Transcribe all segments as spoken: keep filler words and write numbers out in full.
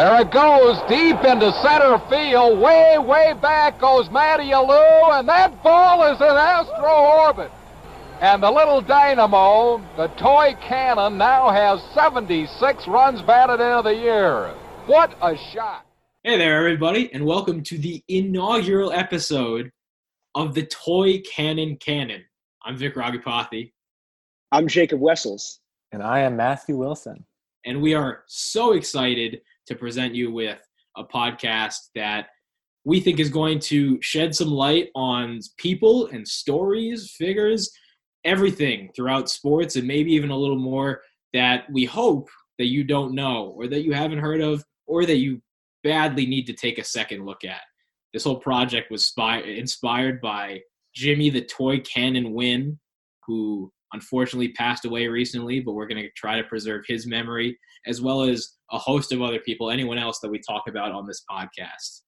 There it goes, deep into center field. Way, way back goes Matty Alou, and that ball is in astro orbit. And the little dynamo, the toy cannon, now has seventy-six runs batted into the year. What a shot. Hey there, everybody, and welcome to the inaugural episode of the Toy Cannon Cannon. I'm Vic Rogapathy. I'm Jacob Wessels. And I am Matthew Wilson. And we are so excited to present you with a podcast that we think is going to shed some light on people and stories, figures, everything throughout sports, and maybe even a little more that we hope that you don't know or that you haven't heard of or that you badly need to take a second look at. This whole project was inspired by Jimmy the Toy Cannon Wynn, who unfortunately passed away recently, but we're going to try to preserve his memory, as well as a host of other people, anyone else that we talk about on this podcast.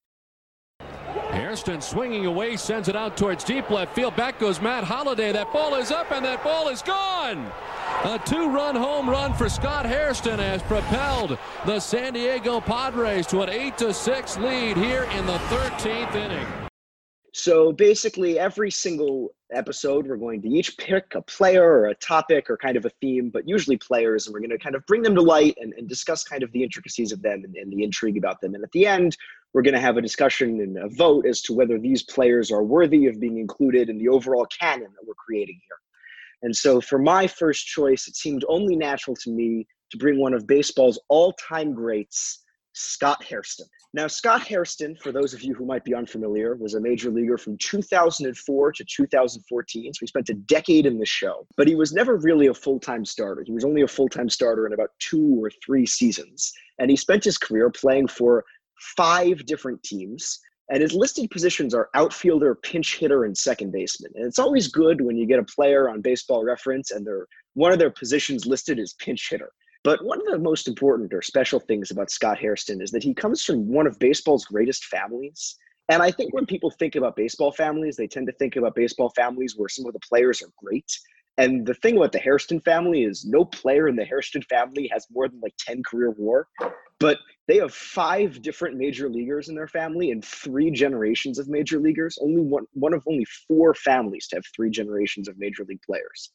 Hairston swinging away, sends it out towards deep left field. Back goes Matt Holliday. That ball is up, and that ball is gone. A two-run home run for Scott Hairston has propelled the San Diego Padres to an eight to six lead here in the thirteenth inning. So basically every single episode we're going to each pick a player or a topic or kind of a theme, but usually players, and we're going to kind of bring them to light and, and discuss kind of the intricacies of them and, and the intrigue about them. And at the end, we're going to have a discussion and a vote as to whether these players are worthy of being included in the overall canon that we're creating here. And so for my first choice, it seemed only natural to me to bring one of baseball's all-time greats, Scott Hairston. Now, Scott Hairston, for those of you who might be unfamiliar, was a major leaguer from two thousand four to two thousand fourteen, so he spent a decade in the show. But he was never really a full-time starter. He was only a full-time starter in about two or three seasons. And he spent his career playing for five different teams. And his listed positions are outfielder, pinch hitter, and second baseman. And it's always good when you get a player on Baseball Reference and they're, one of their positions listed is pinch hitter. But one of the most important or special things about Scott Hairston is that he comes from one of baseball's greatest families. And I think when people think about baseball families, they tend to think about baseball families where some of the players are great. And the thing about the Hairston family is no player in the Hairston family has more than like ten career war. But they have five different major leaguers in their family and three generations of major leaguers. Only one, one of only four families to have three generations of major league players.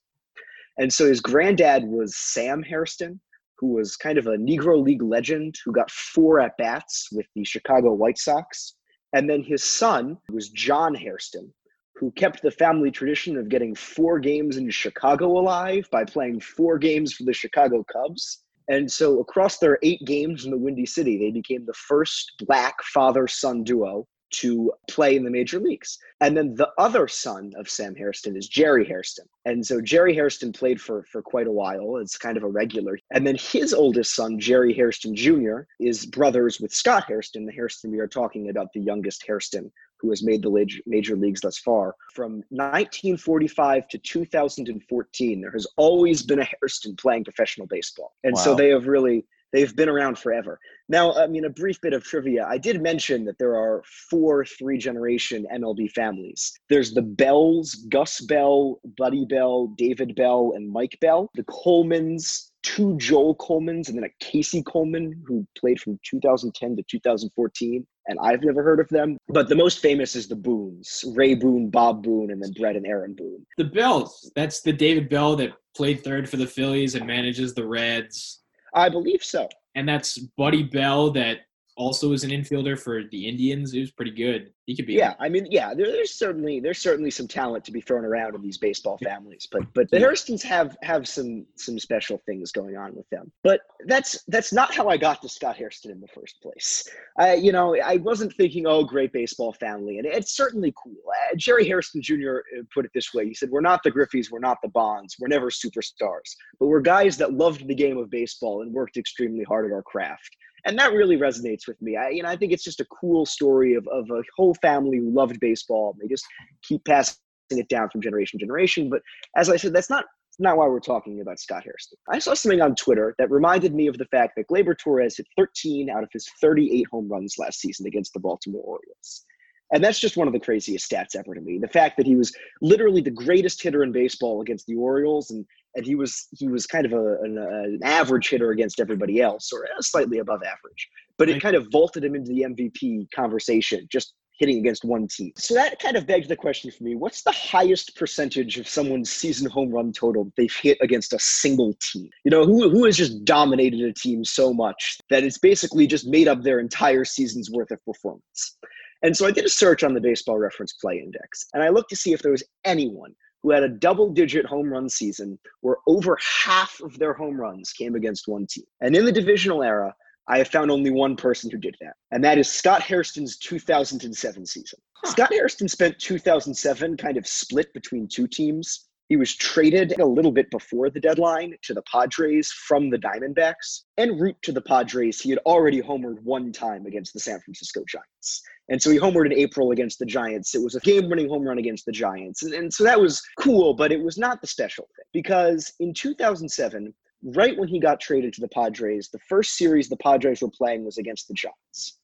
And so his granddad was Sam Hairston, who was kind of a Negro League legend who got four at-bats with the Chicago White Sox. And then his son was John Hairston, who kept the family tradition of getting four games in Chicago alive by playing four games for the Chicago Cubs. And so across their eight games in the Windy City, they became the first Black father-son duo to play in the major leagues. And then the other son of Sam Hairston is Jerry Hairston. And so Jerry Hairston played for, for quite a while. It's kind of a regular. And then his oldest son, Jerry Hairston Junior, is brothers with Scott Hairston, the Hairston we are talking about, the youngest Hairston who has made the major leagues thus far. From nineteen forty-five to two thousand fourteen, there has always been a Hairston playing professional baseball. And wow. So they have really... They've been around forever. Now, I mean, a brief bit of trivia. I did mention that there are four three-generation M L B families. There's the Bells, Gus Bell, Buddy Bell, David Bell, and Mike Bell. The Colemans, two Joel Colemans, and then a Casey Coleman, who played from two thousand ten to two thousand fourteen. And I've never heard of them. But the most famous is the Boones, Ray Boone, Bob Boone, and then Brett and Aaron Boone. The Bells, that's the David Bell that played third for the Phillies and manages the Reds. I believe so. And that's Buddy Bell that also is an infielder for the Indians. He was pretty good. He could be. Yeah, I mean, yeah, there, there's certainly there's certainly some talent to be thrown around in these baseball families. But but the Hairstons have have some some special things going on with them. But that's that's not how I got to Scott Hairston in the first place. I you know I wasn't thinking, oh, great baseball family, and it's certainly cool. Uh, Jerry Hairston Junior put it this way. He said, "We're not the Griffeys. We're not the Bonds. We're never superstars. But we're guys that loved the game of baseball and worked extremely hard at our craft." And that really resonates with me. I, you know, I think it's just a cool story of, of a whole family who loved baseball. They just keep passing it down from generation to generation. But as I said, that's not, not why we're talking about Scott Hairston. I saw something on Twitter that reminded me of the fact that Gleyber Torres hit thirteen out of his thirty-eight home runs last season against the Baltimore Orioles. And that's just one of the craziest stats ever to me. The fact that he was literally the greatest hitter in baseball against the Orioles and and he was he was kind of a, an, an average hitter against everybody else, or slightly above average. But it kind of vaulted him into the M V P conversation, just hitting against one team. So that kind of begs the question for me, what's the highest percentage of someone's season home run total they've hit against a single team? You know, who who has just dominated a team so much that it's basically just made up their entire season's worth of performance? And so I did a search on the Baseball Reference Play Index, and I looked to see if there was anyone who had a double-digit home run season where over half of their home runs came against one team. And in the divisional era, I have found only one person who did that, and that is Scott Hairston's two thousand seven season. Huh. Scott Hairston spent two thousand seven kind of split between two teams. He was traded a little bit before the deadline to the Padres from the Diamondbacks. En route to the Padres, he had already homered one time against the San Francisco Giants. And so he homered in April against the Giants. It was a game-winning home run against the Giants. And, and so that was cool, but it was not the special thing. Because in two thousand seven, right when he got traded to the Padres, the first series the Padres were playing was against the Giants.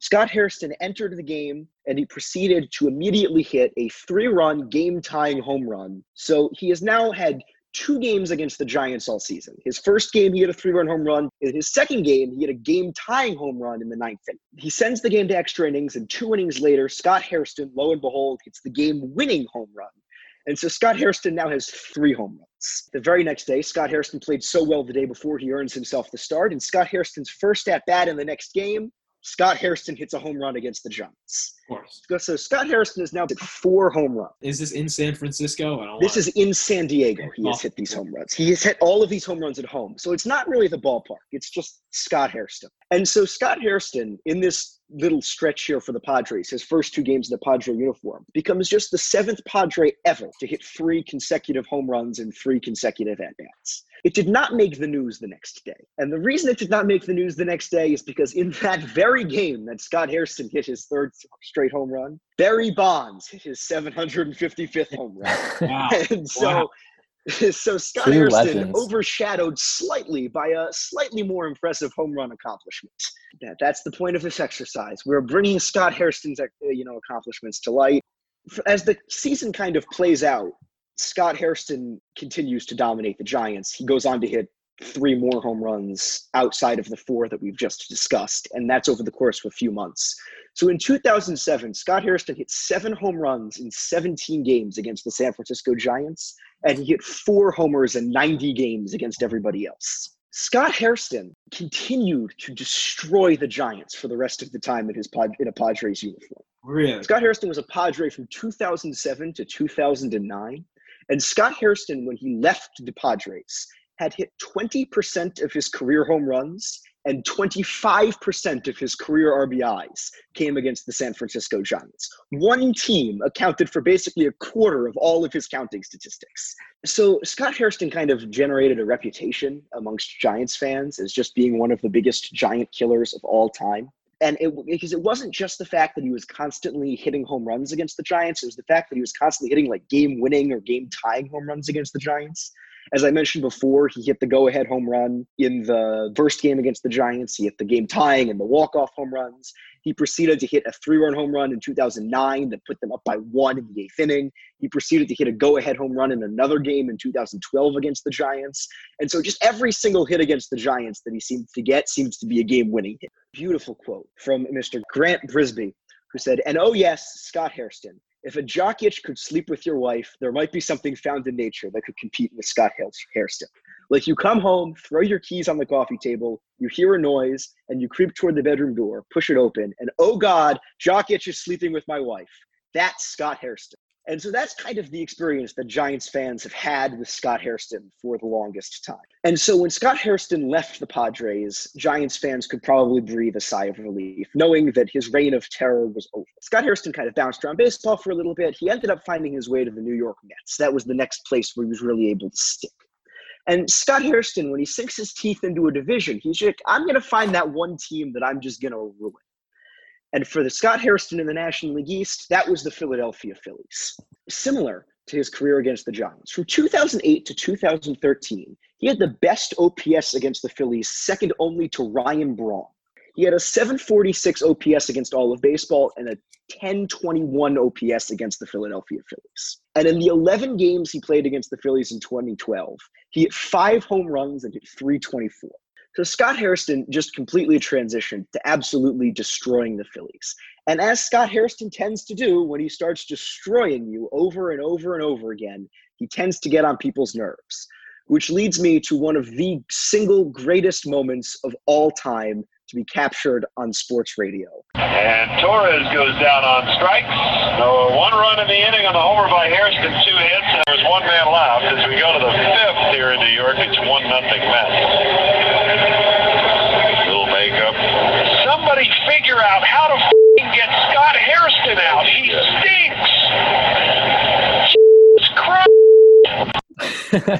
Scott Hairston entered the game, and he proceeded to immediately hit a three-run game-tying home run. So he has now had two games against the Giants all season. His first game, he hit a three-run home run. In his second game, he hit a game-tying home run in the ninth inning. He sends the game to extra innings, and two innings later, Scott Hairston, lo and behold, hits the game-winning home run. And so Scott Hairston now has three home runs. The very next day, Scott Hairston played so well the day before, he earns himself the start. And Scott Hairston's first at-bat in the next game, Scott Hairston hits a home run against the Giants. Of course. So Scott Hairston has now hit four home runs. Is this in San Francisco? I don't this is to... in San Diego. He has hit these home runs. He has hit all of these home runs at home. So it's not really the ballpark. It's just Scott Hairston. And so Scott Hairston, in this little stretch here for the Padres, his first two games in the Padre uniform, becomes just the seventh Padre ever to hit three consecutive home runs and three consecutive at-bats. It did not make the news the next day. And the reason it did not make the news the next day is because in that very game that Scott Hairston hit his third straight home run, Barry Bonds hit his seven hundred fifty-fifth home run. Wow. And so, wow. so Scott Two Hairston legends. Overshadowed slightly by a slightly more impressive home run accomplishment. That, that's the point of this exercise. We're bringing Scott Hairston's you know, accomplishments to light. As the season kind of plays out, Scott Hairston continues to dominate the Giants. He goes on to hit three more home runs outside of the four that we've just discussed, and that's over the course of a few months. So in two thousand seven, Scott Hairston hit seven home runs in seventeen games against the San Francisco Giants, and he hit four homers in ninety games against everybody else. Scott Hairston continued to destroy the Giants for the rest of the time in his pod, in a Padres uniform. Really? Scott Hairston was a Padre from two thousand seven to two thousand nine, and Scott Hairston, when he left the Padres, had hit twenty percent of his career home runs and twenty-five percent of his career R B Is came against the San Francisco Giants. One team accounted for basically a quarter of all of his counting statistics. So Scott Hairston kind of generated a reputation amongst Giants fans as just being one of the biggest Giant killers of all time. And it, because it wasn't just the fact that he was constantly hitting home runs against the Giants, it was the fact that he was constantly hitting like game-winning or game-tying home runs against the Giants. As I mentioned before, he hit the go-ahead home run in the first game against the Giants. He hit the game-tying and the walk-off home runs. He proceeded to hit a three-run home run in two thousand nine that put them up by one in the eighth inning. He proceeded to hit a go-ahead home run in another game in two thousand twelve against the Giants. And so just every single hit against the Giants that he seemed to get seems to be a game-winning hit. Beautiful quote from Mister Grant Brisby, who said, "And oh yes, Scott Hairston. If a jock itch could sleep with your wife, there might be something found in nature that could compete with Scott Hairston. Like you come home, throw your keys on the coffee table, you hear a noise, and you creep toward the bedroom door, push it open, and oh God, jock itch is sleeping with my wife. That's Scott Hairston." And so that's kind of the experience that Giants fans have had with Scott Hairston for the longest time. And so when Scott Hairston left the Padres, Giants fans could probably breathe a sigh of relief, knowing that his reign of terror was over. Scott Hairston kind of bounced around baseball for a little bit. He ended up finding his way to the New York Mets. That was the next place where he was really able to stick. And Scott Hairston, when he sinks his teeth into a division, he's like, I'm going to find that one team that I'm just going to ruin. And for the Scott Hairston in the National League East, that was the Philadelphia Phillies. Similar to his career against the Giants, from two thousand eight to two thousand thirteen, he had the best O P S against the Phillies, second only to Ryan Braun. He had a seven forty-six O P S against all of baseball and a ten twenty-one O P S against the Philadelphia Phillies. And in the eleven games he played against the Phillies in twenty twelve, he hit five home runs and hit three twenty-four. So Scott Hairston just completely transitioned to absolutely destroying the Phillies. And as Scott Hairston tends to do when he starts destroying you over and over and over again, he tends to get on people's nerves, which leads me to one of the single greatest moments of all time to be captured on sports radio. And Torres goes down on strikes. So one run in the inning on the homer by Hairston, two hits, and there's one man left. As we go to the fifth here in New York, it's one nothing Mets. Little makeup. Somebody figure out how to f***ing get Scott Hairston out. He stinks.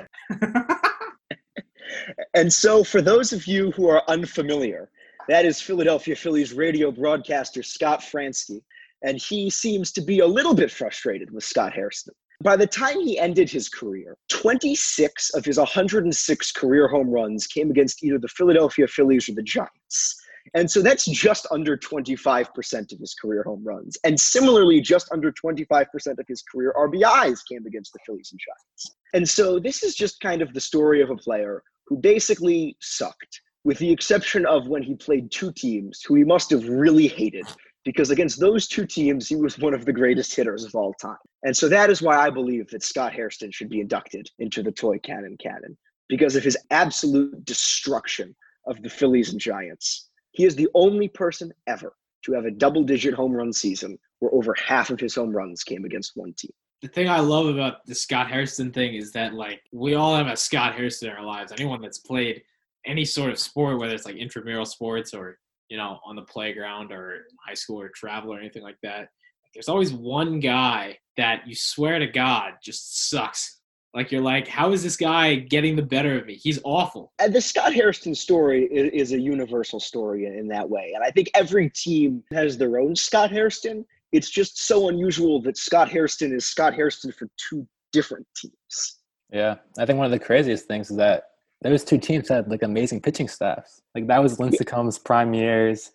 Jesus Christ. And so, for those of you who are unfamiliar, that is Philadelphia Phillies radio broadcaster Scott Fransky, and he seems to be a little bit frustrated with Scott Hairston. By the time he ended his career, twenty-six of his one hundred six career home runs came against either the Philadelphia Phillies or the Giants. And so that's just under twenty-five percent of his career home runs. And similarly, just under twenty-five percent of his career R B Is came against the Phillies and Giants. And so this is just kind of the story of a player who basically sucked, with the exception of when he played two teams who he must have really hated, because against those two teams, he was one of the greatest hitters of all time. And so that is why I believe that Scott Hairston should be inducted into the Toy Cannon Cannon, because of his absolute destruction of the Phillies and Giants. He is the only person ever to have a double-digit home run season where over half of his home runs came against one team. The thing I love about the Scott Hairston thing is that, like, we all have a Scott Hairston in our lives. Anyone that's played any sort of sport, whether it's like intramural sports or, you know, on the playground or high school or travel or anything like that, there's always one guy that you swear to God just sucks. Like, you're like, how is this guy getting the better of me? He's awful. And the Scott Hairston story is, is a universal story in, in that way. And I think every team has their own Scott Hairston. It's just so unusual that Scott Hairston is Scott Hairston for two different teams. Yeah. I think one of the craziest things is that those two teams had, like, amazing pitching staffs. Like, that was Lincecum's prime years,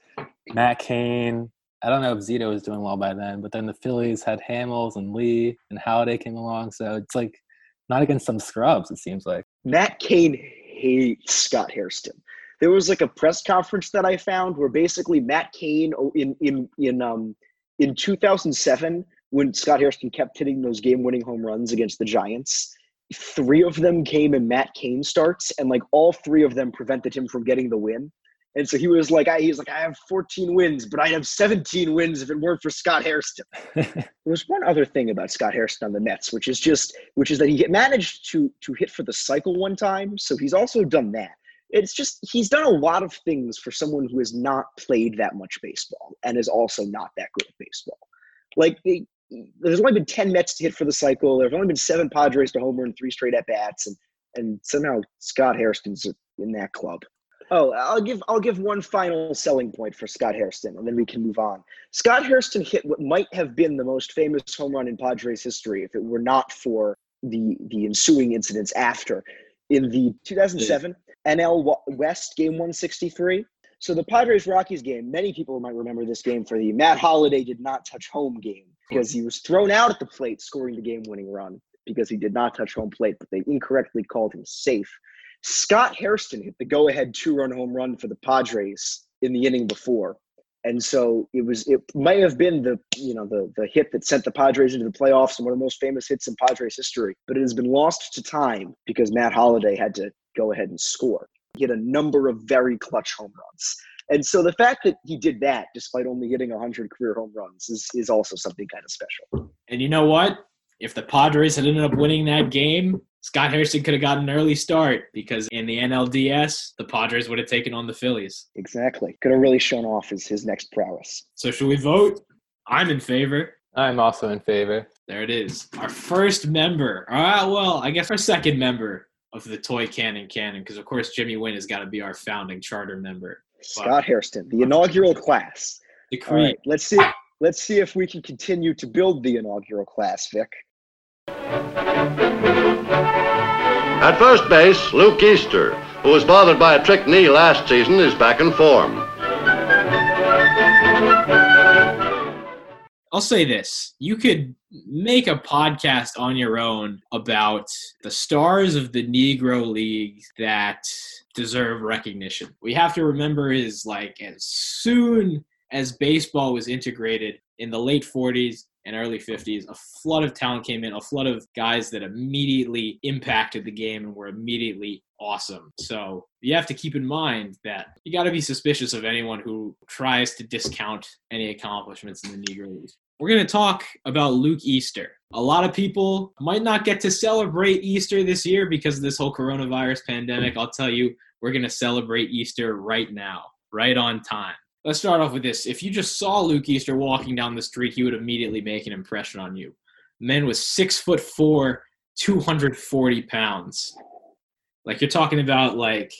Matt Cain. I don't know if Zito was doing well by then, but then the Phillies had Hamels and Lee and Holliday came along. So it's like, not against some scrubs, it seems like. Matt Cain hates Scott Hairston. There was like a press conference that I found where basically Matt Cain in in in um in two thousand seven, when Scott Hairston kept hitting those game-winning home runs against the Giants, three of them came in Matt Cain starts, and like all three of them prevented him from getting the win. And so he was like, I, he was like, I have fourteen wins, but I'd have seventeen wins if it weren't for Scott Hairston. There's one other thing about Scott Hairston on the Mets, which is just, which is that he managed to to hit for the cycle one time. So he's also done that. It's just, he's done a lot of things for someone who has not played that much baseball and is also not that good at baseball. Like, it, there's only been ten Mets to hit for the cycle. There've only been seven Padres to homer in three straight at bats, and and somehow Scott Hairston's in that club. Oh, I'll give I'll give one final selling point for Scott Hairston, and then we can move on. Scott Hairston hit what might have been the most famous home run in Padres history if it were not for the the ensuing incidents after. In the two thousand seven N L West Game one sixty-three, so the Padres-Rockies game, many people might remember this game for the Matt Holliday did not touch home game, because he was thrown out at the plate scoring the game-winning run because he did not touch home plate, but they incorrectly called him safe. Scott Hairston hit the go-ahead two-run home run for the Padres in the inning before, and so it was. It might have been the you know the the hit that sent the Padres into the playoffs and one of the most famous hits in Padres history. But it has been lost to time because Matt Holliday had to go ahead and score. He hit a number of very clutch home runs, and so the fact that he did that despite only hitting one hundred career home runs is is also something kind of special. And you know what? If the Padres had ended up winning that game, Scott Hairston could have gotten an early start, because in the N L D S, the Padres would have taken on the Phillies. Exactly. Could have really shown off his, his next prowess. So should we vote? I'm in favor. I'm also in favor. There it is. Our first member. All right, well, I guess our second member of the Toy Cannon Cannon, because, of course, Jimmy Wynn has got to be our founding charter member. Scott wow. Hairston, the inaugural class. The cream. All right, let's see, let's see if we can continue to build the inaugural class, Vic. At first base, Luke Easter, who was bothered by a trick knee last season, is back in form. I'll say this. You could make a podcast on your own about the stars of the Negro League that deserve recognition. We have to remember is like as soon as baseball was integrated in the late forties and early fifties, a flood of talent came in, a flood of guys that immediately impacted the game and were immediately awesome. So you have to keep in mind that you got to be suspicious of anyone who tries to discount any accomplishments in the Negro League. We're going to talk about Luke Easter. A lot of people might not get to celebrate Easter this year because of this whole coronavirus pandemic. I'll tell you, we're going to celebrate Easter right now, right on time. Let's start off with this. If you just saw Luke Easter walking down the street, he would immediately make an impression on you. The man was six foot four, two hundred forty pounds. Like you're talking about like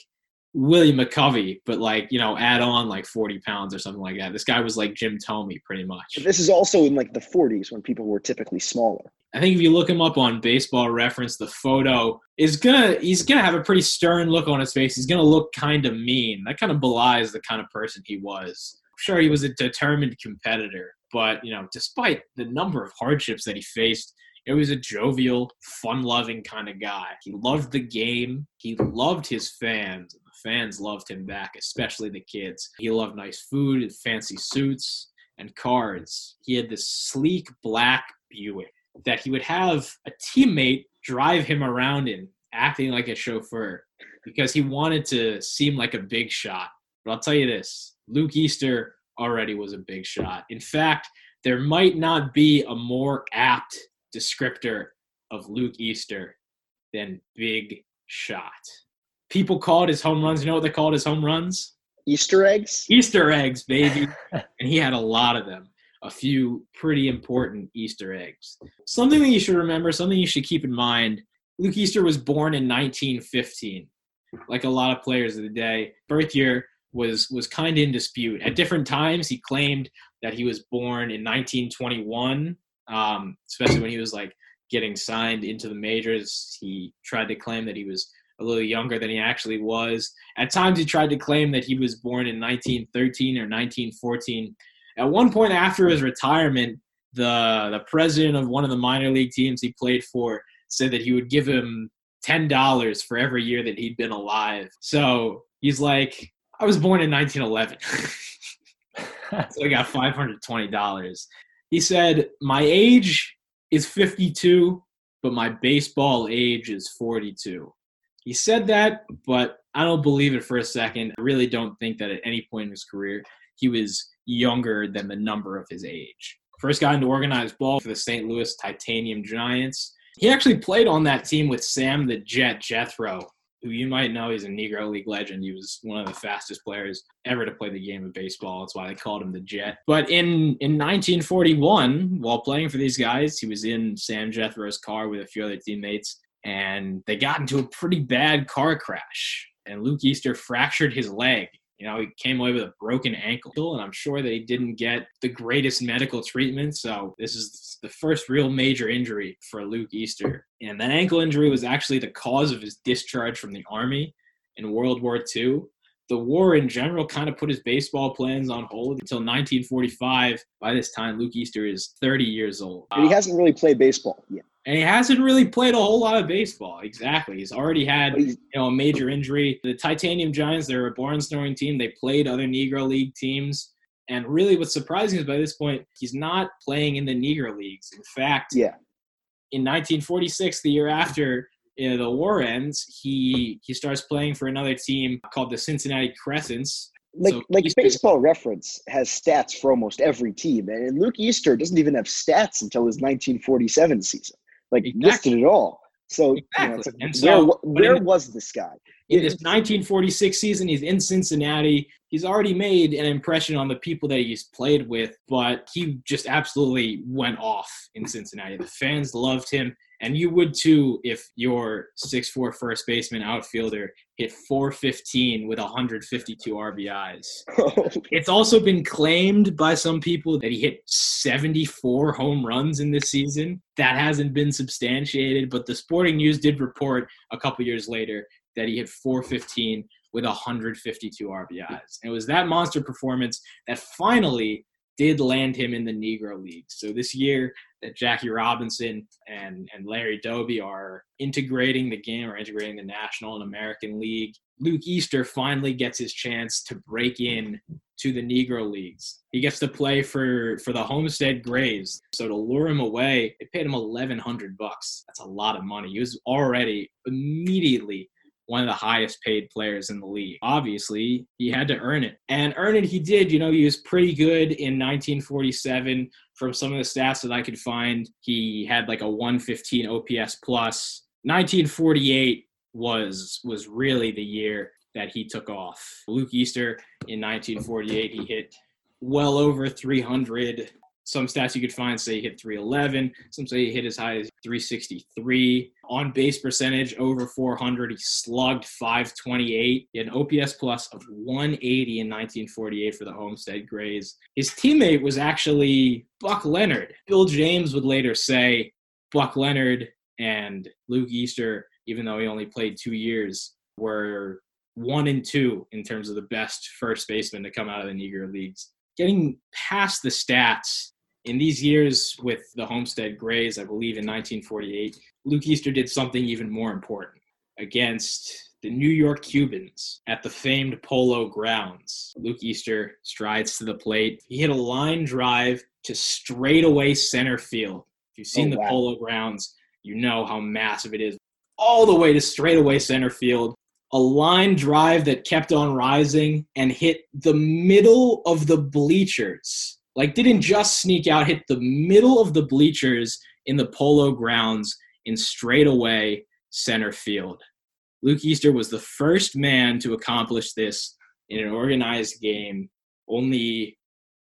Willie McCovey, but like, you know, add on like forty pounds or something like that. This guy was like Jim Thome pretty much. This is also in like the forties when people were typically smaller. I think if you look him up on Baseball Reference, the photo is gonna he's gonna have a pretty stern look on his face. He's gonna look kind of mean. That kind of belies the kind of person he was. I'm sure he was a determined competitor, but you know, despite the number of hardships that he faced, it was a jovial, fun-loving kind of guy. He loved the game. He loved his fans. The fans loved him back, especially the kids. He loved nice food and fancy suits and cars. He had this sleek black Buick that he would have a teammate drive him around in, acting like a chauffeur, because he wanted to seem like a big shot. But I'll tell you this, Luke Easter already was a big shot. In fact, there might not be a more apt descriptor of Luke Easter than big shot. People called his home runs, you know what they called his home runs? Easter eggs? Easter eggs, baby. And he had a lot of them. A few pretty important Easter eggs. Something that you should remember, something you should keep in mind, Luke Easter was born in nineteen fifteen, like a lot of players of the day. Birth year was was kind of in dispute. At different times, he claimed that he was born in nineteen twenty-one, um, especially when he was like getting signed into the majors. He tried to claim that he was a little younger than he actually was. At times, he tried to claim that he was born in nineteen thirteen or nineteen fourteen. At one point after his retirement, the the president of one of the minor league teams he played for said that he would give him ten dollars for every year that he'd been alive. So he's like, I was born in nineteen eleven. So I got five hundred twenty dollars. He said, my age is fifty-two, but my baseball age is forty-two. He said that, but I don't believe it for a second. I really don't think that at any point in his career he was younger than the number of his age. First got into organized ball for the Saint Louis Titanium Giants. He actually played on that team with Sam the Jet Jethro, who you might know is a Negro League legend. He was one of the fastest players ever to play the game of baseball. That's why they called him the Jet. But in, in nineteen forty-one, while playing for these guys, he was in Sam Jethro's car with a few other teammates, and they got into a pretty bad car crash. And Luke Easter fractured his leg. You know, he came away with a broken ankle, and I'm sure that he didn't get the greatest medical treatment. So this is the first real major injury for Luke Easter. And that ankle injury was actually the cause of his discharge from the Army in World War Two. The war in general kind of put his baseball plans on hold until nineteen forty-five. By this time, Luke Easter is thirty years old. And he hasn't really played baseball yet. And he hasn't really played a whole lot of baseball. Exactly. He's already had, you know, a major injury. The Titanium Giants, they're a barn-snoring team. They played other Negro League teams. And really what's surprising is by this point, he's not playing in the Negro Leagues. In fact, yeah. In nineteen forty-six, the year after, you know, the war ends, he, he starts playing for another team called the Cincinnati Crescents. Like, so like Easter, Baseball Reference has stats for almost every team. And Luke Easter doesn't even have stats until his nineteen forty-seven season. Like, exactly. Listed it all. So, exactly. You know, it's like, and so where, where in, was this guy? In this nineteen forty-six season, he's in Cincinnati. He's already made an impression on the people that he's played with, but he just absolutely went off in Cincinnati. The fans loved him, and you would too if your six foot four first baseman outfielder hit four fifteen with one hundred fifty-two R B Is. It's also been claimed by some people that he hit seventy-four home runs in this season. That hasn't been substantiated, but the Sporting News did report a couple years later that he hit four fifteen with one hundred fifty-two R B Is. And it was that monster performance that finally did land him in the Negro League. So this year that Jackie Robinson and, and Larry Doby are integrating the game or integrating the National and American League, Luke Easter finally gets his chance to break in to the Negro Leagues. He gets to play for, for the Homestead Grays. So to lure him away, they paid him eleven hundred bucks. That's a lot of money. He was already immediately one of the highest paid players in the league. Obviously, he had to earn it. And earn it he did. You know, he was pretty good in nineteen forty-seven. From some of the stats that I could find, he had like a one fifteen O P S plus. nineteen forty-eight was was really the year that he took off. Luke Easter in nineteen forty-eight, he hit well over three hundred. Some stats you could find say he hit three eleven. Some say he hit as high as three sixty-three. On base percentage, over four hundred. He slugged five twenty-eight. He had an O P S plus of one eighty in nineteen forty-eight for the Homestead Grays. His teammate was actually Buck Leonard. Bill James would later say Buck Leonard and Luke Easter, even though he only played two years, were one and two in terms of the best first baseman to come out of the Negro Leagues. Getting past the stats, in these years with the Homestead Grays, I believe in nineteen forty-eight, Luke Easter did something even more important against the New York Cubans at the famed Polo Grounds. Luke Easter strides to the plate. He hit a line drive to straightaway center field. If you've seen oh, wow. the Polo Grounds, you know how massive it is. All the way to straightaway center field. A line drive that kept on rising and hit the middle of the bleachers. Like, didn't just sneak out, hit the middle of the bleachers in the Polo Grounds in straightaway center field. Luke Easter was the first man to accomplish this in an organized game. Only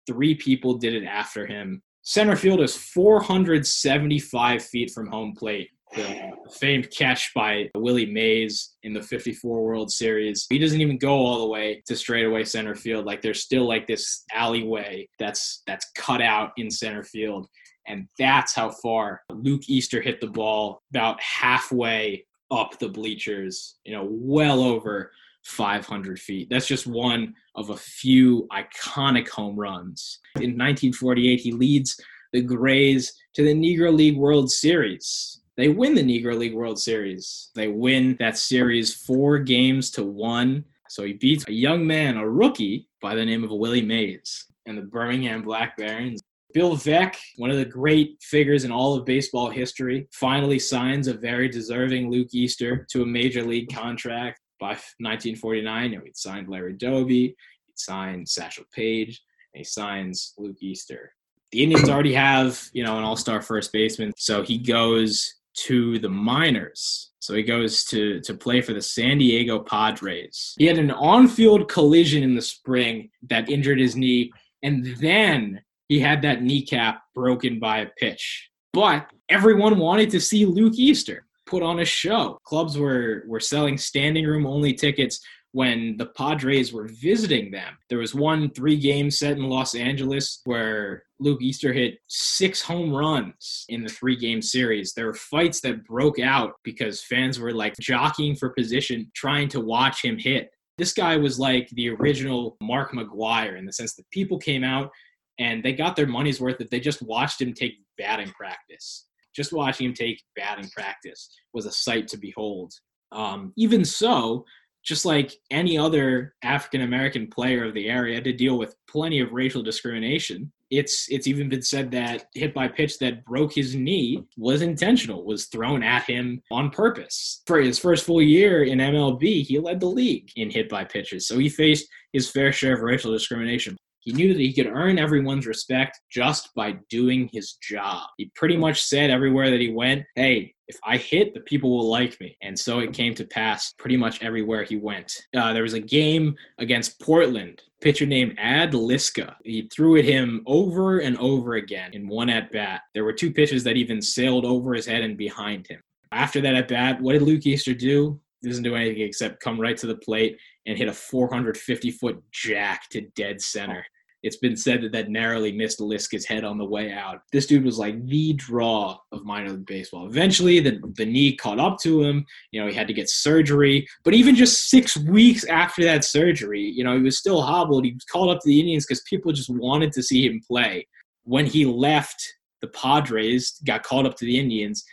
three people did it after him. Center field is four hundred seventy-five feet from home plate. The famed catch by Willie Mays in the fifty-four World Series. He doesn't even go all the way to straightaway center field. Like, there's still like this alleyway that's that's cut out in center field. And that's how far Luke Easter hit the ball, about halfway up the bleachers, you know, well over five hundred feet. That's just one of a few iconic home runs. In nineteen forty-eight, he leads the Grays to the Negro League World Series. They win the Negro League World Series. They win that series four games to one. So he beats a young man, a rookie, by the name of Willie Mays and the Birmingham Black Barons. Bill Veeck, one of the great figures in all of baseball history, finally signs a very deserving Luke Easter to a major league contract. By nineteen forty-nine, you know, he'd signed Larry Doby, he'd signed Satchel Paige, and he signs Luke Easter. The Indians already have, you know, an all-star first baseman, so he goes to the minors. So he goes to, to play for the San Diego Padres. He had an on-field collision in the spring that injured his knee, and then he had that kneecap broken by a pitch. But everyone wanted to see Luke Easter put on a show. Clubs were, were selling standing room only tickets when the Padres were visiting them. There was one three-game set in Los Angeles where Luke Easter hit six home runs in the three-game series. There were fights that broke out because fans were like jockeying for position, trying to watch him hit. This guy was like the original Mark McGwire in the sense that people came out and they got their money's worth if they just watched him take batting practice. Just watching him take batting practice was a sight to behold. Um, even so, just like any other African-American player of the area, to deal with plenty of racial discrimination. It's it's even been said that hit by pitch that broke his knee was intentional, was thrown at him on purpose. For his first full year in M L B, he led the league in hit by pitches. So he faced his fair share of racial discrimination. He knew that he could earn everyone's respect just by doing his job. He pretty much said everywhere that he went, hey, if I hit, the people will like me. And so it came to pass pretty much everywhere he went. Uh, there was a game against Portland, a pitcher named Ad Liska. He threw at him over and over again in one at-bat. There were two pitches that even sailed over his head and behind him. After that at-bat, what did Luke Easter do? He doesn't do anything except come right to the plate and hit a four hundred fifty foot jack to dead center. It's been said that that narrowly missed Liska's head on the way out. This dude was like the draw of minor league baseball. Eventually, the, the knee caught up to him. You know, he had to get surgery. But even just six weeks after that surgery, you know, he was still hobbled. He was called up to the Indians because people just wanted to see him play. When he left the Padres, got called up to the Indians,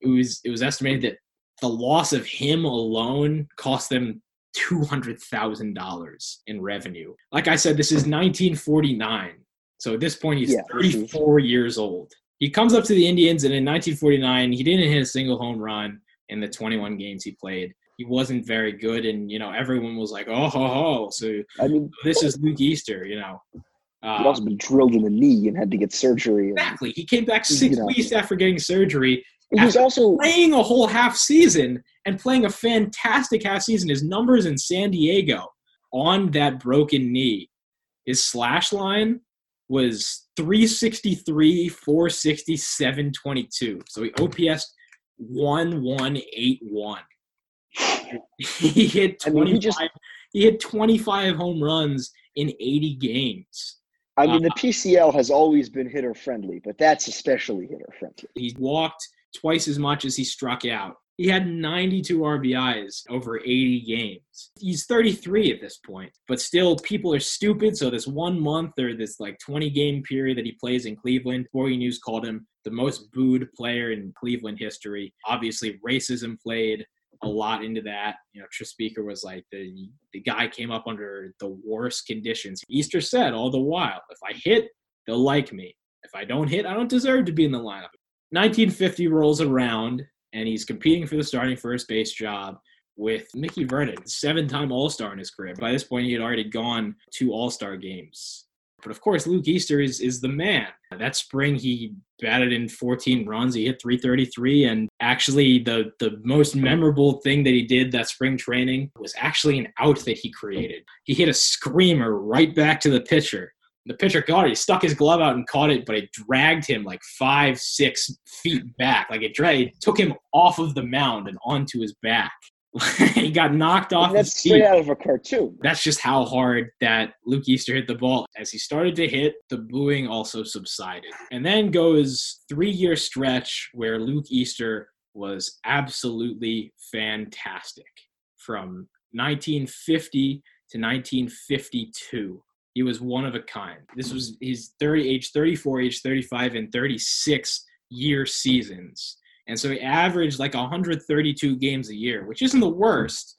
it was it was estimated that the loss of him alone cost them two hundred thousand dollars in revenue. Like I said, this is nineteen forty-nine. So at this point, he's yeah. thirty-four years old. He comes up to the Indians, and in nineteen forty-nine, he didn't hit a single home run in the twenty-one games he played. He wasn't very good, and, you know, everyone was like, oh, ho, ho. So I mean, this is Luke Easter, you know. Um, he'd also been drilled in the knee and had to get surgery. And, exactly. He came back six you know. weeks after getting surgery. He was also playing a whole half season and playing a fantastic half season. His numbers in San Diego on that broken knee, his slash line was three sixty-three, four sixty, seven twenty-two. So he O P S one one eight one. He hit twenty-five. I mean, he, just, he hit twenty-five home runs in eighty games. I mean, the P C L has always been hitter friendly, but that's especially hitter friendly. He walked twice as much as he struck out. He had ninety-two R B Is over eighty games. He's thirty-three at this point, but still people are stupid. So this one month or this like twenty-game period that he plays in Cleveland, forty News called him the most booed player in Cleveland history. Obviously, racism played a lot into that. You know, Trespica was like, the, the guy came up under the worst conditions. Easter said all the while, if I hit, they'll like me. If I don't hit, I don't deserve to be in the lineup. nineteen fifty rolls around, and he's competing for the starting first base job with Mickey Vernon, seven-time All-Star in his career. By this point, he had already gone two All-Star games. But, of course, Luke Easter is, is the man. That spring, he batted in fourteen runs. He hit three thirty-three, and actually the, the most memorable thing that he did that spring training was actually an out that he created. He hit a screamer right back to the pitcher. The pitcher caught it. He stuck his glove out and caught it, but it dragged him like five, six feet back. Like it, dragged, it took him off of the mound and onto his back. He got knocked off his feet. That's straight out of a cartoon. That's just how hard that Luke Easter hit the ball. As he started to hit, the booing also subsided. And then goes three-year stretch where Luke Easter was absolutely fantastic. From nineteen fifty to nineteen fifty-two. He was one of a kind. This was his thirty, age thirty-four, age thirty-five, and thirty-six-year seasons. And so he averaged like one hundred thirty-two games a year, which isn't the worst.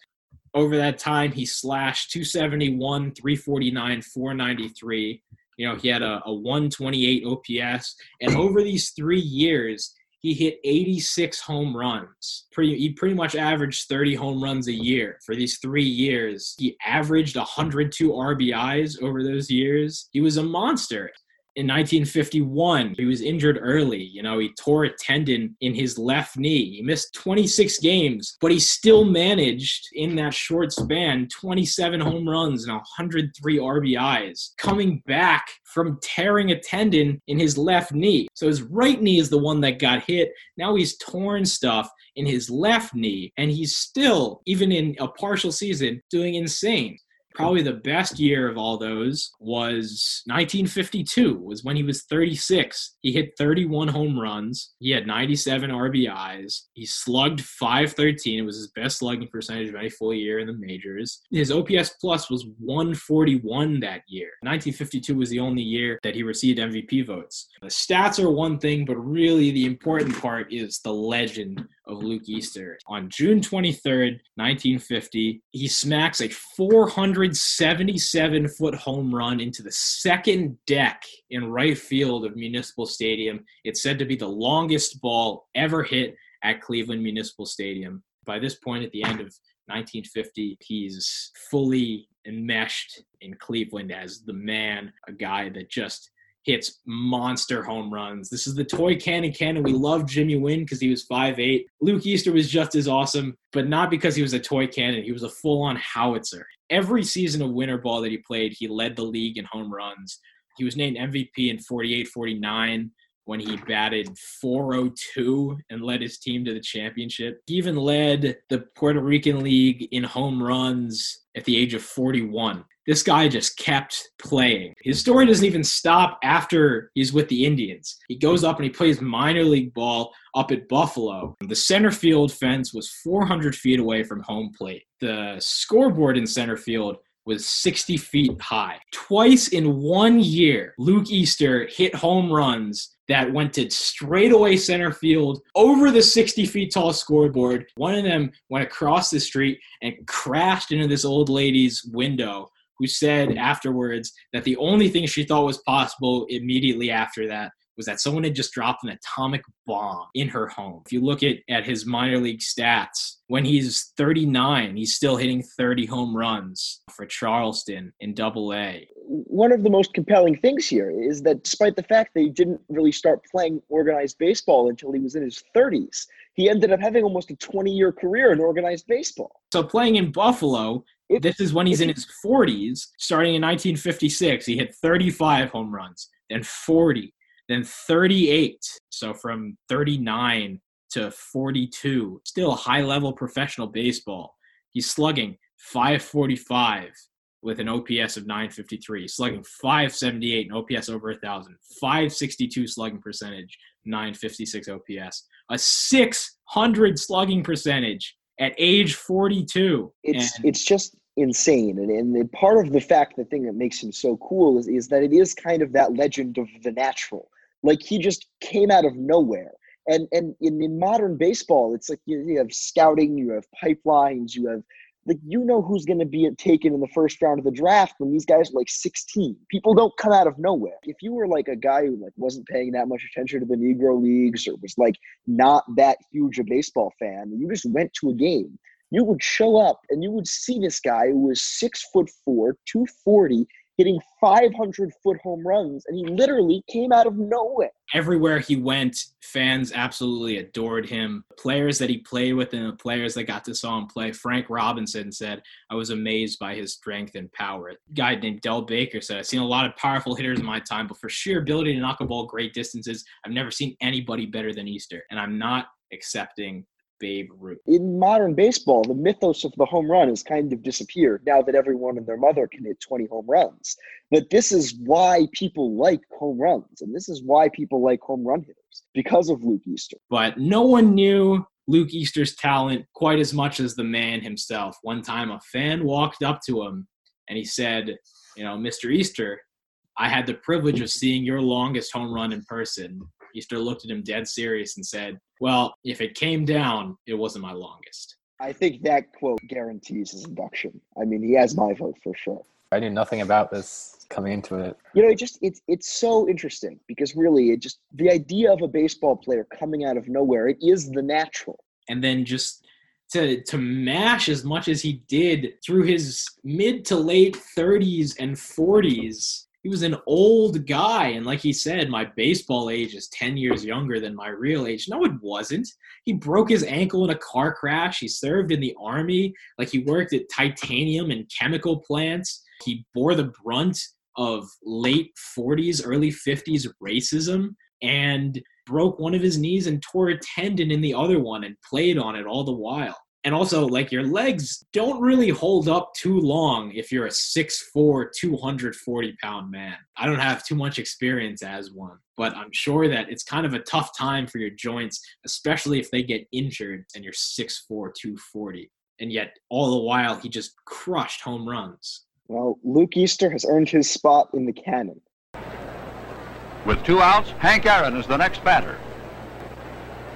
Over that time, he slashed two seventy-one, three forty-nine, four ninety-three. You know, he had a, a one twenty-eight O P S. And over these three years, he hit eighty-six home runs. Pretty, he pretty much averaged thirty home runs a year for these three years. He averaged one hundred two R B Is over those years. He was a monster. In nineteen fifty-one, he was injured early. You know, he tore a tendon in his left knee. He missed twenty-six games, but he still managed in that short span twenty-seven home runs and one hundred three R B Is, coming back from tearing a tendon in his left knee. So his right knee is the one that got hit. Now he's torn stuff in his left knee, and he's still, even in a partial season, doing insane. Probably the best year of all those was nineteen fifty-two, was when he was thirty-six. He hit thirty-one home runs. He had ninety-seven R B Is. He slugged five thirteen. It was his best slugging percentage of any full year in the majors. His O P S plus was one forty-one that year. nineteen fifty-two was the only year that he received M V P votes. The stats are one thing, but really the important part is the legend of Luke Easter. On June twenty-third, nineteen fifty, he smacks a four hundred seventy-seven foot home run into the second deck in right field of Municipal Stadium. It's said to be the longest ball ever hit at Cleveland Municipal Stadium. By this point, at the end of nineteen fifty, he's fully enmeshed in Cleveland as the man, a guy that just hits monster home runs. This is the toy cannon cannon. We loved Jimmy Wynn because he was five eight. Luke Easter was just as awesome, but not because he was a toy cannon. He was a full-on howitzer. Every season of winter ball that he played, he led the league in home runs. He was named M V P in forty-eight forty-nine when he batted four oh two and led his team to the championship. He even led the Puerto Rican League in home runs at the age of forty-one. this guy just kept playing. His story doesn't even stop after he's with the Indians. He goes up and he plays minor league ball up at Buffalo. The center field fence was four hundred feet away from home plate. The scoreboard in center field was sixty feet high. Twice in one year, Luke Easter hit home runs that went to straightaway center field over the sixty feet tall scoreboard. One of them went across the street and crashed into this old lady's window, who said afterwards that the only thing she thought was possible immediately after that was that someone had just dropped an atomic bomb in her home. If you look at, at his minor league stats, when he's thirty-nine, he's still hitting thirty home runs for Charleston in Double A. One of the most compelling things here is that despite the fact that he didn't really start playing organized baseball until he was in his thirties, he ended up having almost a twenty-year career in organized baseball. So playing in Buffalo, it, this is when he's in his forties. Starting in nineteen fifty-six, he hit thirty-five home runs, then forty. Then thirty-eight, so from thirty-nine to forty-two, still high-level professional baseball. He's slugging five forty-five with an O P S of nine fifty-three, slugging five seventy-eight, an O P S over one thousand, five sixty-two slugging percentage, nine fifty-six O P S, a six hundred slugging percentage at age forty-two. It's and- it's just... insane. And, and the part of the fact, the thing that makes him so cool is, is that it is kind of that legend of the natural. Like, he just came out of nowhere. And and in, in modern baseball, it's like you, you have scouting, you have pipelines, you have, like, you know who's going to be taken in the first round of the draft when these guys are like sixteen. People don't come out of nowhere. If you were like a guy who like wasn't paying that much attention to the Negro Leagues or was like not that huge a baseball fan, and you just went to a game, you would show up and you would see this guy who was six foot four, two forty, hitting five hundred foot home runs, and he literally came out of nowhere. Everywhere he went, fans absolutely adored him. Players that he played with and the players that got to saw him play, Frank Robinson said, "I was amazed by his strength and power." A guy named Del Baker said, "I've seen a lot of powerful hitters in my time, but for sheer ability to knock a ball great distances, I've never seen anybody better than Easter, and I'm not accepting Babe Ruth." In modern baseball, the mythos of the home run has kind of disappeared now that everyone and their mother can hit twenty home runs. But this is why people like home runs, and this is why people like home run hitters, because of Luke Easter. But no one knew Luke Easter's talent quite as much as the man himself. One time a fan walked up to him and he said, "You know, Mister Easter, I had the privilege of seeing your longest home run in person." Easter looked at him dead serious and said, "Well, if it came down, it wasn't my longest." I think that quote guarantees his induction. I mean, he has my vote for sure. I knew nothing about this coming into it. You know, it just it's it's so interesting because really it just the idea of a baseball player coming out of nowhere, it is the natural. And then just to to mash as much as he did through his mid to late thirties and forties. He was an old guy, and like he said, my baseball age is ten years younger than my real age. No, it wasn't. He broke his ankle in a car crash. He served in the Army. Like, he worked at titanium and chemical plants. He bore the brunt of late forties, early fifties racism, and broke one of his knees and tore a tendon in the other one and played on it all the while. And also, like, your legs don't really hold up too long if you're a six foot four, two hundred forty pound man. I don't have too much experience as one, but I'm sure that it's kind of a tough time for your joints, especially if they get injured and you're six foot four, two forty. And yet, all the while, he just crushed home runs. Well, Luke Easter has earned his spot in the canon. With two outs, Hank Aaron is the next batter.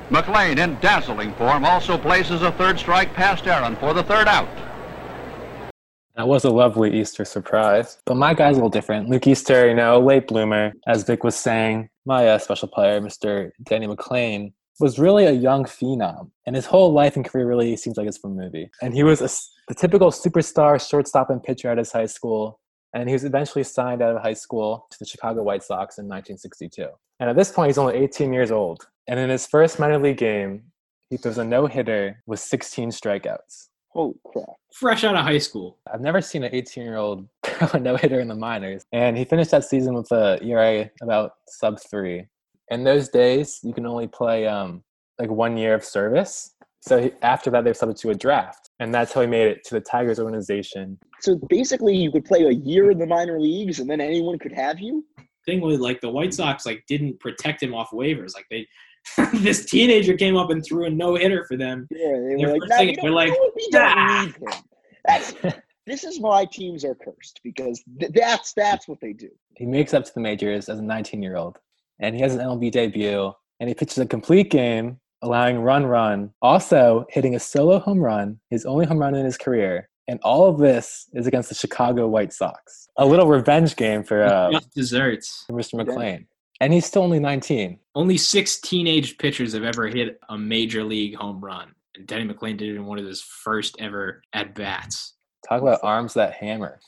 McLain, in dazzling form, also places a third strike past Aaron for the third out. That was a lovely Easter surprise, but my guy's a little different. Luke Easter, you know, late bloomer. As Vic was saying, my uh, special player, Mister Denny McLain, was really a young phenom, and his whole life and career really seems like it's from a movie. And he was a, the typical superstar shortstop and pitcher at his high school, and he was eventually signed out of high school to the Chicago White Sox in nineteen sixty-two. And at this point, he's only eighteen years old. And in his first minor league game, he throws a no-hitter with sixteen strikeouts. Holy crap. Fresh out of high school. I've never seen an eighteen-year-old throw a no-hitter in the minors. And he finished that season with a E R A about sub three. In those days, you can only play um, like one year of service. So he, after that, they sent him to a draft, and that's how he made it to the Tigers organization. So basically, you could play a year in the minor leagues, and then anyone could have you? Thing was, like, the White Sox, like, didn't protect him off waivers. Like, they – this teenager came up and threw a no-hitter for them. Yeah, they were like, nah, second, they're like, we don't ah! need him. That's – This is why teams are cursed, because th- that's that's what they do. He makes up to the majors as a nineteen-year-old, and he has an M L B debut, and he pitches a complete game, allowing run run, also hitting a solo home run, his only home run in his career. And all of this is against the Chicago White Sox. A little revenge game for uh, desserts. Mister McLain. Yeah. And he's still only nineteen. Only six teenage pitchers have ever hit a major league home run, and Denny McLain did it in one of his first ever at-bats. Talk about arms that hammer.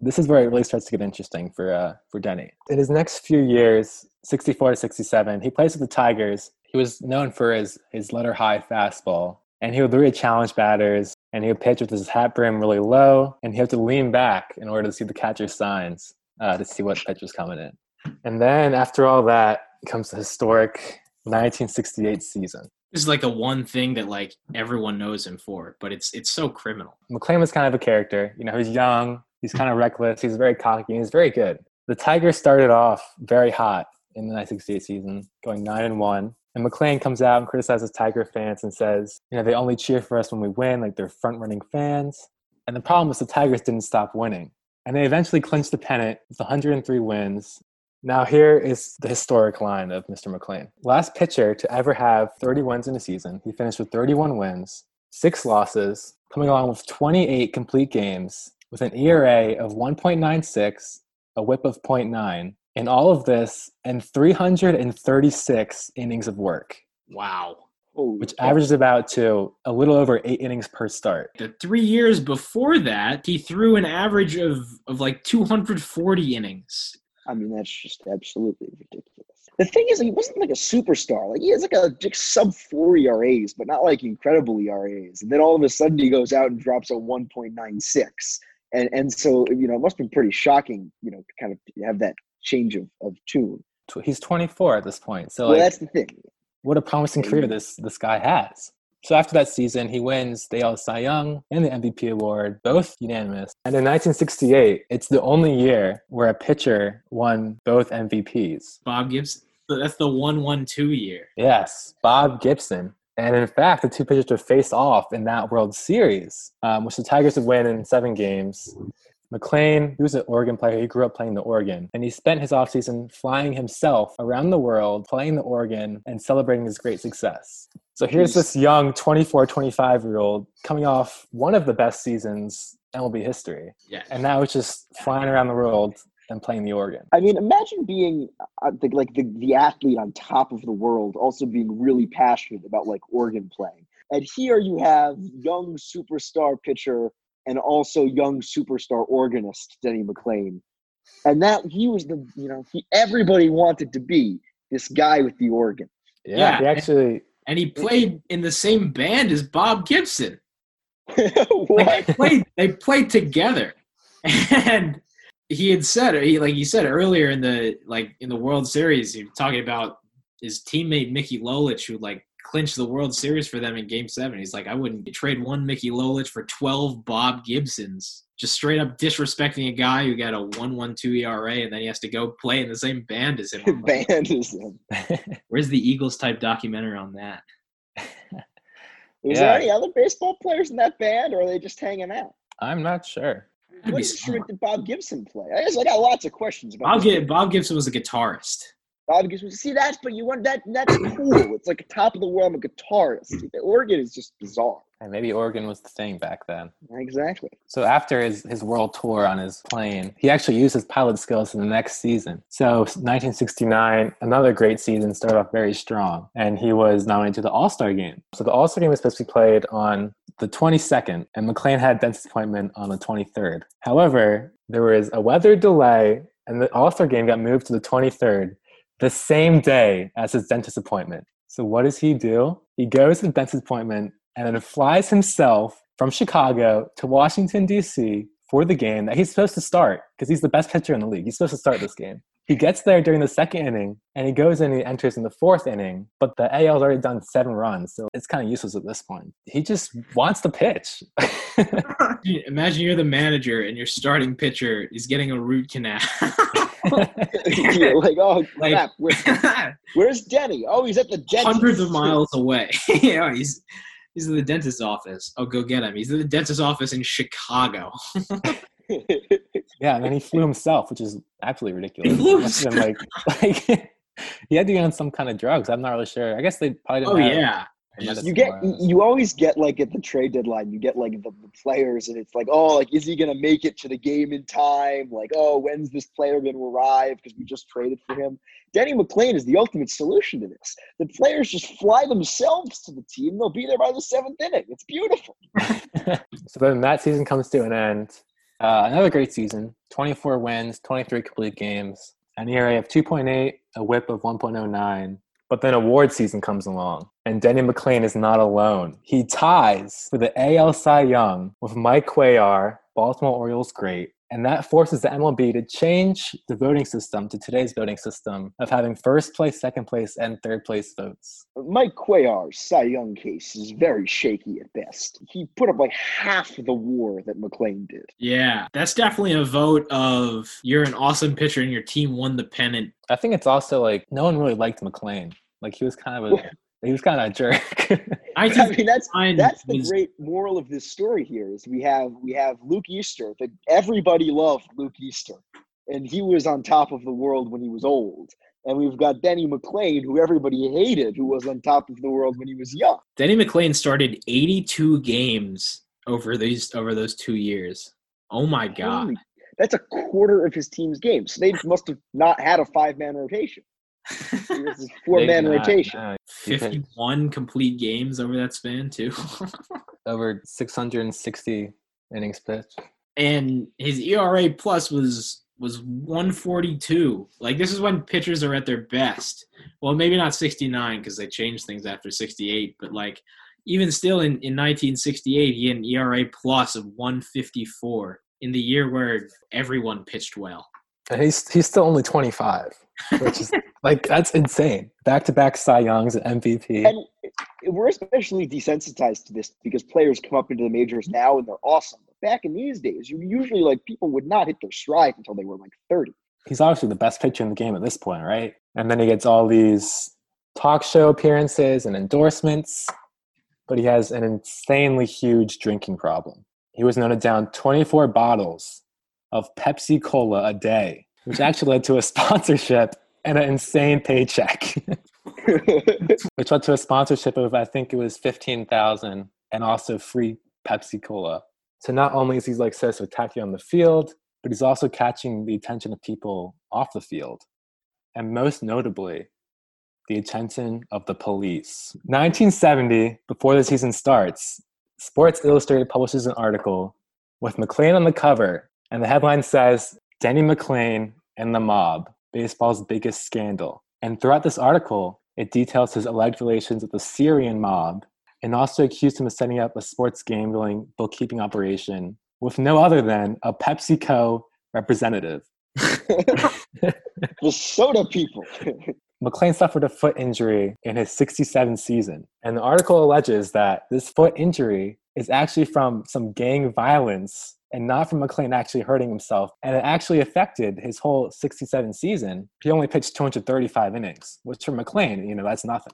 This is where it really starts to get interesting for uh, for Denny. In his next few years, sixty-four to sixty-seven, he plays with the Tigers. He was known for his, his letter-high fastball, and he would really challenge batters, and he would pitch with his hat brim really low, and he would have to lean back in order to see the catcher's signs uh, to see what pitch was coming in. And then after all that comes the historic nineteen sixty-eight season. This is like the one thing that like everyone knows him for, but it's it's so criminal. McLain was kind of a character. You know, he's young, he's kind of reckless, he's very cocky, and he's very good. The Tigers started off very hot in the nineteen sixty-eight season, going nine and one. And McLain comes out and criticizes Tiger fans and says, you know, they only cheer for us when we win, like they're front-running fans. And the problem was the Tigers didn't stop winning. And they eventually clinched the pennant with one hundred three wins. Now here is the historic line of Mister McLain. Last pitcher to ever have thirty wins in a season, he finished with thirty-one wins, six losses, coming along with twenty-eight complete games, with an E R A of one point nine six, a whip of point nine, and all of this and three hundred thirty-six innings of work. Wow. Which averages about to a little over eight innings per start. The three years before that, he threw an average of, of like two hundred forty innings. I mean, that's just absolutely ridiculous. The thing is, he wasn't like a superstar. Like, he has like a like sub-four E R As, but not like incredible E R As. And then all of a sudden he goes out and drops a one point nine six. And and so, you know, it must have been pretty shocking, you know, to kind of have that change of, of tune. He's twenty-four at this point. So well, like, that's the thing. What a promising career this this guy has. So after that season, he wins the All Cy Young and the M V P award, both unanimous. And in nineteen sixty-eight, it's the only year where a pitcher won both M V Ps. Bob Gibson. That's the one one two year. Yes, Bob Gibson. And in fact, the two pitchers would face off in that World Series, um, which the Tigers would win in seven games. McLain, he was an Oregon player. He grew up playing the organ. And he spent his offseason flying himself around the world, playing the organ, and celebrating his great success. So here's this young twenty-four, twenty-five-year-old coming off one of the best seasons in M L B history. Yeah. And now it's just flying around the world and playing the organ. I mean, imagine being uh, the, like the, the athlete on top of the world, also being really passionate about like organ playing. And here you have young superstar pitcher and also young superstar organist Denny McLain. And that he was the, you know, he everybody wanted to be this guy with the organ. Yeah, yeah. He actually... And he played in the same band as Bob Gibson. What? Like they, played, they played together. And he had said, he like you said earlier in the like in the World Series, he was talking about his teammate Mickey Lolich, who like clinched the World Series for them in Game Seven. He's like, I wouldn't trade one Mickey Lolich for twelve Bob Gibsons. Just straight up disrespecting a guy who got a one one two E R A, and then he has to go play in the same band as him. Band as him. Where's the Eagles type documentary on that? Is yeah. there any other baseball players in that band, or are they just hanging out? I'm not sure. What instrument did Bob Gibson play? I guess I got lots of questions about Bob, G- Bob Gibson was a guitarist. Bob Gibson, see that's but you want that that's cool. It's like a top of the world. I'm a guitarist. The organ is just bizarre. And maybe Oregon was the thing back then. Exactly. So after his, his world tour on his plane, he actually used his pilot skills in the next season. So nineteen sixty-nine, another great season, started off very strong. And he was nominated to the All-Star Game. So the All-Star Game was supposed to be played on the twenty-second, and McLain had dentist appointment on the twenty-third. However, there was a weather delay, and the All-Star Game got moved to the twenty-third, the same day as his dentist appointment. So what does he do? He goes to the dentist appointment and then flies himself from Chicago to Washington, D C for the game that he's supposed to start because he's the best pitcher in the league. He's supposed to start this game. He gets there during the second inning, and he goes and he enters in the fourth inning, but the A L's already done seven runs, so it's kind of useless at this point. He just wants to pitch. Imagine you're the manager, and your starting pitcher is getting a root canal. You're like, oh, crap. Where, where's Denny? Oh, he's at the dentist. Hundreds of miles away. You know, he's he's at the dentist's office. Oh, go get him. He's at the dentist's office in Chicago. Yeah, and then he flew himself, which is absolutely ridiculous. He flew himself. Like, like, he had to be on some kind of drugs. I'm not really sure. I guess they probably didn't. Oh, have yeah. You get, you always get, like, at the trade deadline, you get, like, the, the players, and it's like, oh, like, is he going to make it to the game in time? Like, oh, when's this player going to arrive because we just traded for him? Denny McLain is the ultimate solution to this. The players just fly themselves to the team. They'll be there by the seventh inning. It's beautiful. So then that season comes to an end. Uh, another great season, twenty-four wins, twenty-three complete games, an E R A of two point eight, a whip of one point oh nine. But then award season comes along, and Denny McLain is not alone. He ties for the A L Cy Young with Mike Cuellar, Baltimore Orioles great, and that forces the M L B to change the voting system to today's voting system of having first place, second place, and third place votes. Mike Cuellar's Cy Young case is very shaky at best. He put up like half the war that McLain did. Yeah, that's definitely a vote of you're an awesome pitcher and your team won the pennant. I think it's also like no one really liked McLain. Like he was kind of a... Well, he was kind of a jerk. I, I mean, that's that's the great moral of this story here is we have we have Luke Easter. That everybody loved Luke Easter, and he was on top of the world when he was old. And we've got Denny McLain, who everybody hated, who was on top of the world when he was young. Denny McLain started eighty-two games over these over those two years. Oh my God, Holy, that's a quarter of his team's games. So they must have not had a five-man rotation. This is four-man rotation. Not. fifty-one complete games over that span, too. Over six hundred sixty innings pitched. And his E R A plus was was one forty-two. Like, this is when pitchers are at their best. Well, maybe not sixty-nine because they changed things after sixty-eight. But, like, even still in, in nineteen sixty-eight, he had an E R A plus of one fifty-four in the year where everyone pitched well. And he's, he's still only twenty-five. Which is like that's insane. Back-to-back Cy Youngs and M V P. And we're especially desensitized to this because players come up into the majors now and they're awesome. But back in these days, you usually like people would not hit their stride until they were like thirty. He's obviously the best pitcher in the game at this point, right? And then he gets all these talk show appearances and endorsements, but he has an insanely huge drinking problem. He was known to down twenty-four bottles of Pepsi Cola a day, which actually led to a sponsorship and an insane paycheck, which led to a sponsorship of, I think it was fifteen thousand dollars and also free Pepsi Cola. So not only is he like so spectacular on the field, but he's also catching the attention of people off the field. And most notably, the attention of the police. nineteen seventy, before the season starts, Sports Illustrated publishes an article with McLain on the cover. And the headline says, Denny McLain and the Mob, baseball's biggest scandal. And throughout this article, it details his alleged relations with the Syrian mob and also accused him of setting up a sports gambling bookkeeping operation with no other than a PepsiCo representative. The soda people. McLain suffered a foot injury in his sixty-seven season. And the article alleges that this foot injury is actually from some gang violence and not from McLain actually hurting himself. And it actually affected his whole sixty-seven season. He only pitched two hundred thirty-five innings, which for McLain, you know, that's nothing.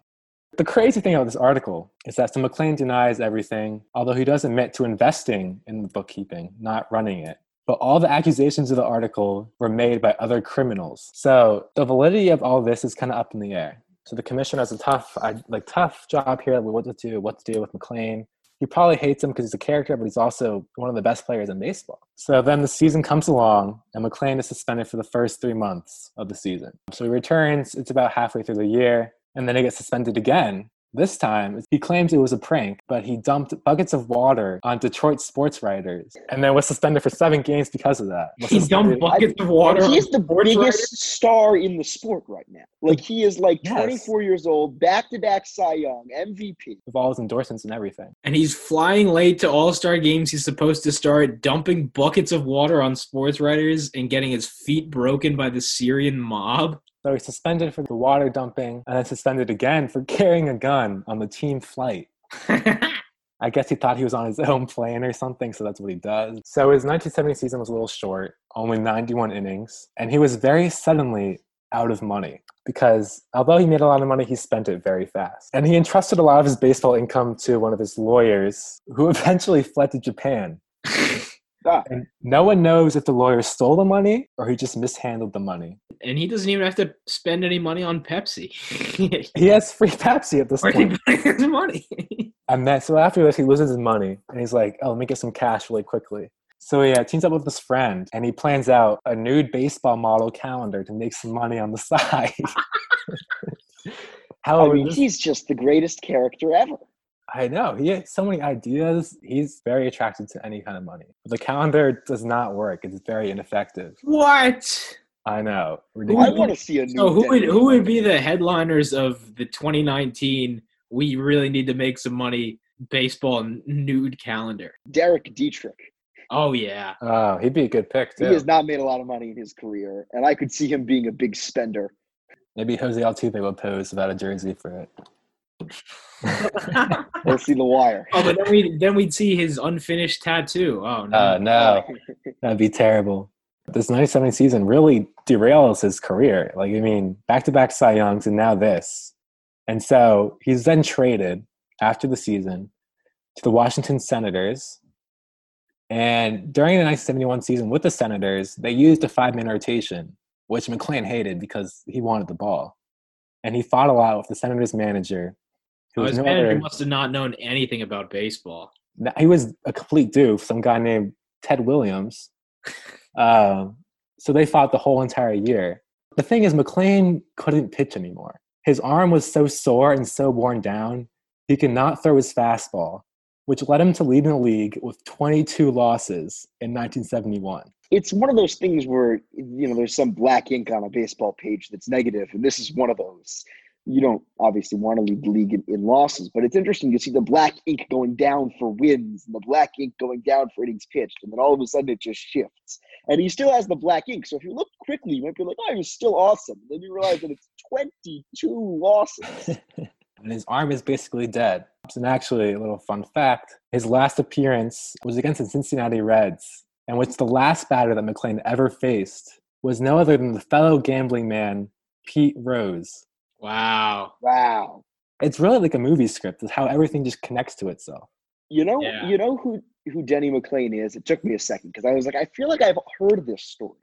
The crazy thing about this article is that so McLain denies everything, although he does admit to investing in the bookkeeping, not running it. But all the accusations of the article were made by other criminals. So the validity of all this is kind of up in the air. So the commissioner has a tough, like, tough job here, what to do, what to do with McLain. He probably hates him because he's a character, but he's also one of the best players in baseball. So then the season comes along, and McLain is suspended for the first three months of the season. So he returns, it's about halfway through the year, and then he gets suspended again This time, he claims it was a prank, but he dumped buckets of water on Detroit sports writers and then was suspended for seven games because of that. Was he suspended. dumped buckets I, of water on He's the biggest writers? star in the sport right now. Like, he is like yes. twenty-four years old, back-to-back Cy Young, M V P. With all his endorsements and everything. And he's flying late to all-star games. He's supposed to start dumping buckets of water on sports writers and getting his feet broken by the Syrian mob. So he's suspended for the water dumping and then suspended again for carrying a gun on the team flight. I guess he thought he was on his own plane or something, so that's what he does. So his nineteen seventy season was a little short, only ninety-one innings, and he was very suddenly out of money because although he made a lot of money, he spent it very fast. And he entrusted a lot of his baseball income to one of his lawyers, who eventually fled to Japan. And no one knows if the lawyer stole the money or he just mishandled the money. And he doesn't even have to spend any money on Pepsi. He has free Pepsi at this or point. Or he buys his money. And then, so after this, he loses his money. And he's like, oh, let me get some cash really quickly. So he uh, teams up with his friend. And he plans out a nude baseball model calendar to make some money on the side. However, I mean, he's just the greatest character ever. I know. He has so many ideas. He's very attracted to any kind of money. But the calendar does not work. It's very ineffective. What? I know. Ridiculous. I want to see a new So who would, who would be the headliners of the twenty nineteen we really need to make some money baseball nude calendar? Derek Dietrich. Oh, yeah. Oh, he'd be a good pick, too. He has not made a lot of money in his career, and I could see him being a big spender. Maybe Jose Altuve would pose without a jersey for it. We'll see the wire. Oh, but then we then we'd see his unfinished tattoo. Oh no, uh, no, that'd be terrible. This ninety-seven season really derails his career. Like I mean, back-to-back Cy Youngs and now this, and so he's then traded after the season to the Washington Senators. And during the nineteen seventy-one season with the Senators, they used a five-man rotation, which McLain hated because he wanted the ball, and he fought a lot with the Senators manager. Oh, his no manager other, must have not known anything about baseball. He was a complete doof, some guy named Ted Williams. uh, so they fought the whole entire year. The thing is, McLain couldn't pitch anymore. His arm was so sore and so worn down, he could not throw his fastball, which led him to lead in the league with twenty-two losses in nineteen seventy-one. It's one of those things where, you know, there's some black ink on a baseball page that's negative, and this is one of those. You don't obviously want to lead the league in, in losses, but it's interesting to see the black ink going down for wins and the black ink going down for innings pitched, and then all of a sudden it just shifts. And he still has the black ink, so if you look quickly, you might be like, oh, he was still awesome. And then you realize that it's twenty-two losses. And his arm is basically dead. And actually, a little fun fact, his last appearance was against the Cincinnati Reds, and which the last batter that McLain ever faced was no other than the fellow gambling man, Pete Rose. Wow. Wow. It's really like a movie script, is how everything just connects to itself. You know, yeah. you know who, who Denny McLain is? It took me a second because I was like, I feel like I've heard this story.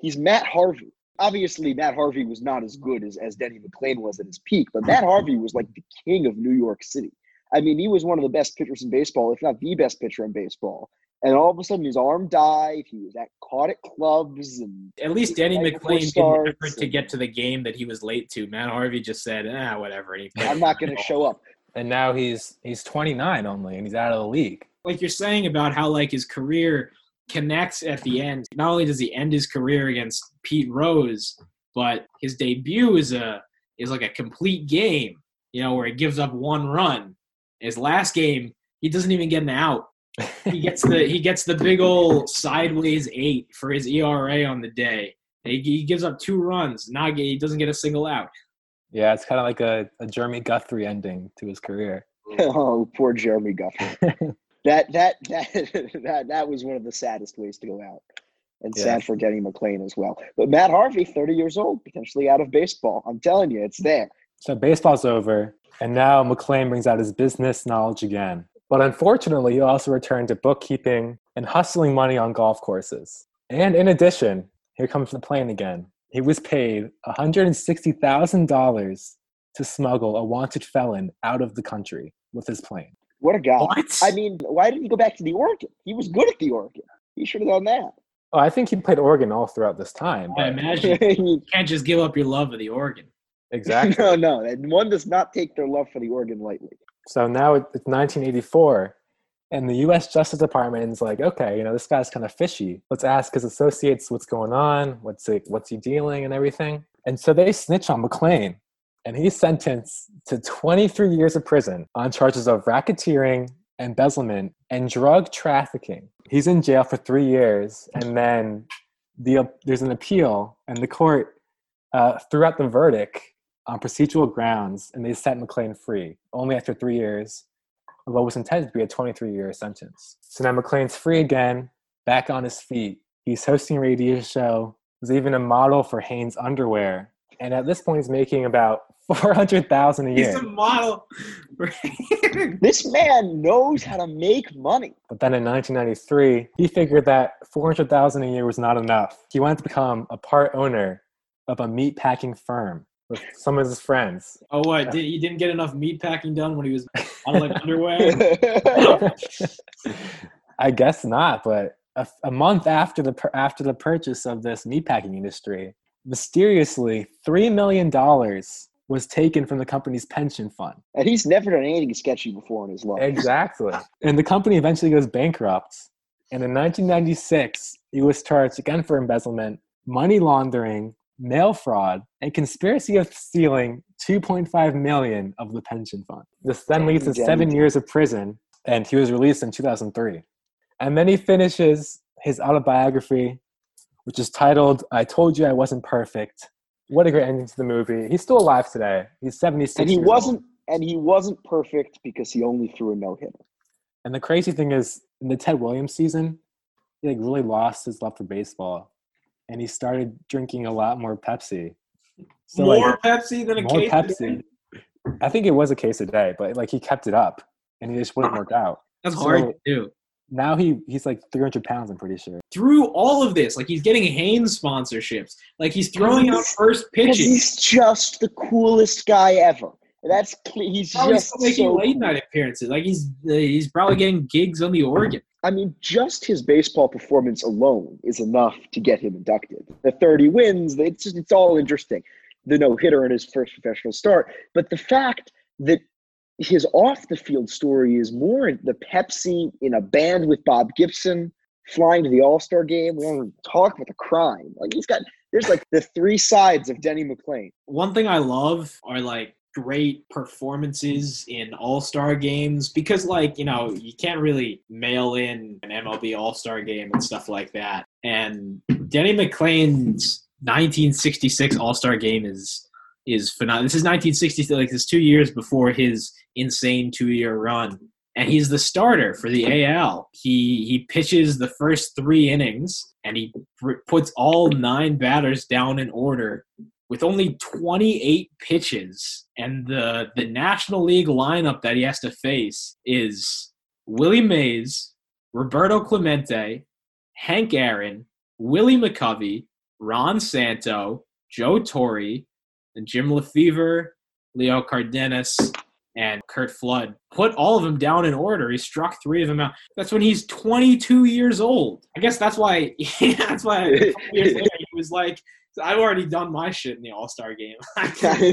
He's Matt Harvey. Obviously, Matt Harvey was not as good as, as Denny McLain was at his peak, but Matt Harvey was like the king of New York City. I mean, he was one of the best pitchers in baseball, if not the best pitcher in baseball. And all of a sudden, his arm died. He was at, caught at clubs. And at least Denny McLain didn't effort to get to the game that he was late to. Matt Harvey just said, ah, whatever. I'm not going to show up. And now he's he's twenty-nine only, and he's out of the league. Like you're saying about how, like, his career connects at the end. Not only does he end his career against Pete Rose, but his debut is a is like a complete game, you know, where he gives up one run. His last game, he doesn't even get an out. he gets the he gets the big old sideways eight for his E R A on the day. He, he gives up two runs. Not he doesn't get a single out. Yeah, it's kind of like a, a Jeremy Guthrie ending to his career. Oh, poor Jeremy Guthrie. that that that that that was one of the saddest ways to go out, and yeah. sad for Denny McLain as well. But Matt Harvey, thirty years old, potentially out of baseball. I'm telling you, it's there. So baseball's over, and now McLain brings out his business knowledge again. But unfortunately, he also returned to bookkeeping and hustling money on golf courses. And in addition, here comes the plane again. He was paid one hundred sixty thousand dollars to smuggle a wanted felon out of the country with his plane. What a guy. What? I mean, why didn't he go back to the Oregon? He was good at the Oregon. He should have done that. Oh, I think he played Oregon all throughout this time. I imagine you can't just give up your love of the Oregon. Exactly. No, no. One does not take their love for the organ lightly. So now it's nineteen eighty-four, and the U S Justice Department is like, okay, you know, this guy's kind of fishy. Let's ask his associates what's going on, what's he, what's he dealing and everything. And so they snitch on McLain, and he's sentenced to twenty-three years of prison on charges of racketeering, embezzlement, and drug trafficking. He's in jail for three years, and then the, there's an appeal, and the court uh, threw out the verdict on procedural grounds, and they set McLain free only after three years of what was intended to be a twenty-three-year sentence. So now McLain's free again, back on his feet. He's hosting a radio show. He's even a model for Hanes underwear, and at this point, he's making about four hundred thousand dollars a year. He's a model. This man knows how to make money. But then in nineteen ninety-three, he figured that four hundred thousand dollars a year was not enough. He wanted to become a part owner of a meat packing firm with some of his friends. Oh, what? Yeah. Did, he didn't get enough meat packing done when he was modeling underwear? I guess not, but a, a month after the after the purchase of this meat packing industry, mysteriously, three million dollars was taken from the company's pension fund. And he's never done anything sketchy before in his life. Exactly. And the company eventually goes bankrupt. And in nineteen ninety-six, he was charged again for embezzlement, money laundering, mail fraud, and conspiracy of stealing two point five million dollars of the pension fund. This then leads to seven years of prison, and he was released in two thousand three. And then he finishes his autobiography, which is titled, I Told You I Wasn't Perfect. What a great ending to the movie. He's still alive today. He's seventy-six and he wasn't, and he wasn't perfect because he only threw a no-hitter. And the crazy thing is, in the Ted Williams season, he like really lost his love for baseball. And he started drinking a lot more Pepsi. So, more like, Pepsi than a more case Pepsi. A I think it was a case a day, but like he kept it up. And he just wouldn't work out. That's so hard to do. Now he, he's like three hundred pounds, I'm pretty sure. Through all of this, like he's getting Hanes sponsorships. Like he's throwing he's, out first pitches. He's just the coolest guy ever. That's he's probably just still making so late cool. night appearances. Like he's he's probably getting gigs on the organ. I mean, just his baseball performance alone is enough to get him inducted. The thirty wins, it's just, it's all interesting. The no hitter in his first professional start, but the fact that his off-the-field story is more the Pepsi in a band with Bob Gibson, flying to the All-Star game. We don't even talk about the crime. Like he's got – there's like the three sides of Denny McLain. One thing I love are like great performances in All-Star games because like, you know, you can't really mail in an M L B All-Star game and stuff like that. And Denny McLain's nineteen sixty-six All-Star game is – is phenomenal. This is nineteen sixty, like this two years before his insane two-year run. And he's the starter for the A L. He he pitches the first three innings, and he pr- puts all nine batters down in order with only twenty-eight pitches. And the, the National League lineup that he has to face is Willie Mays, Roberto Clemente, Hank Aaron, Willie McCovey, Ron Santo, Joe Torre, and Jim LeFevre, Leo Cardenas, and Kurt Flood. Put all of them down in order. He struck three of them out. That's when he's twenty-two years old. I guess that's why. Yeah, that's why. A couple years later, he was like, "I've already done my shit in the All-Star game. I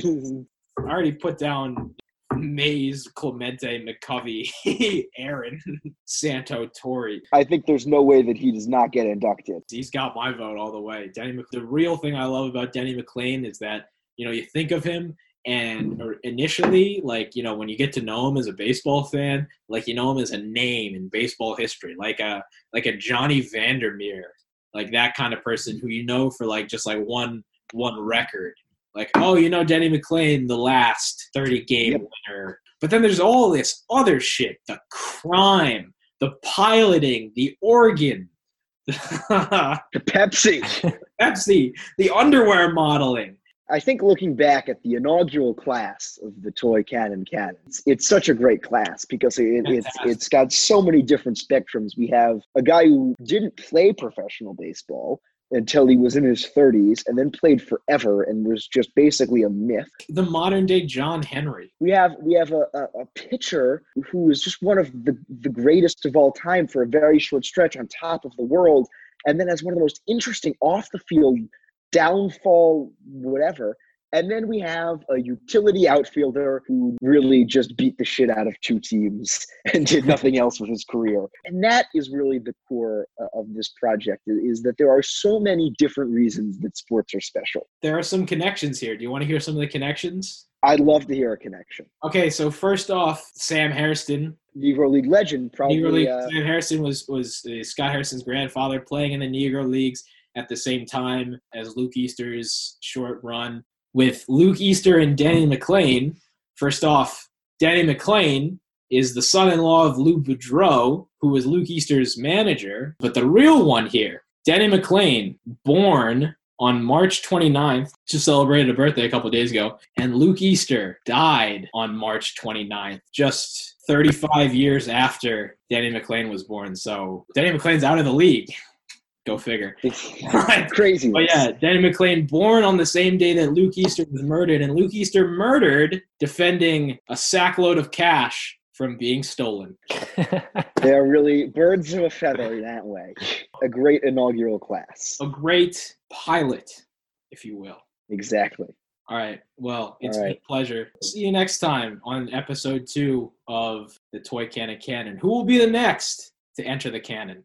already put down Mays, Clemente, McCovey, Aaron, Santo, Torre." I think there's no way that he does not get inducted. He's got my vote all the way. Denny. Mc- the real thing I love about Denny McLain is that, you know, you think of him and initially, like, you know, when you get to know him as a baseball fan, like, you know him as a name in baseball history, like a like a Johnny Vandermeer, like that kind of person who you know for, like, just, like, one one record. Like, oh, you know, Denny McLain, the last thirty-game yep. winner. But then there's all this other shit, the crime, the piloting, the organ. The Pepsi. Pepsi, the underwear modeling. I think looking back at the inaugural class of the Toy Cannon Cannon, it's, it's such a great class because it, it's it's got so many different spectrums. We have a guy who didn't play professional baseball until he was in his thirties and then played forever and was just basically a myth. The modern day John Henry. We have we have a, a, a pitcher who is just one of the, the greatest of all time for a very short stretch on top of the world, and then has one of the most interesting off the field downfall, whatever. And then we have a utility outfielder who really just beat the shit out of two teams and did nothing else with his career. And that is really the core of this project, is that there are so many different reasons that sports are special. There are some connections here. Do you want to hear some of the connections? I'd love to hear a connection. Okay, so first off, Sam Hairston. Negro League legend, probably. Negro League, uh, Sam Hairston was, was uh, Scott Hairston's grandfather, playing in the Negro Leagues at the same time as Luke Easter's short run. With Luke Easter and Denny McLain, first off, Denny McLain is the son-in-law of Lou Boudreau, who was Luke Easter's manager. But the real one here, Denny McLain, born on March twenty-ninth, just celebrated a birthday a couple of days ago, and Luke Easter died on March twenty-ninth, just thirty-five years after Denny McLain was born. So Denny McLain's out of the league. Go figure. But, crazy. But yeah, Denny McLain, born on the same day that Luke Easter was murdered, and Luke Easter murdered defending a sackload of cash from being stolen. They're really birds of a feather that way. A great inaugural class. A great pilot, if you will. Exactly. All right. Well, it's right. been a pleasure. See you next time on episode two of the Toy Cannon Cannon. Who will be the next to enter the cannon?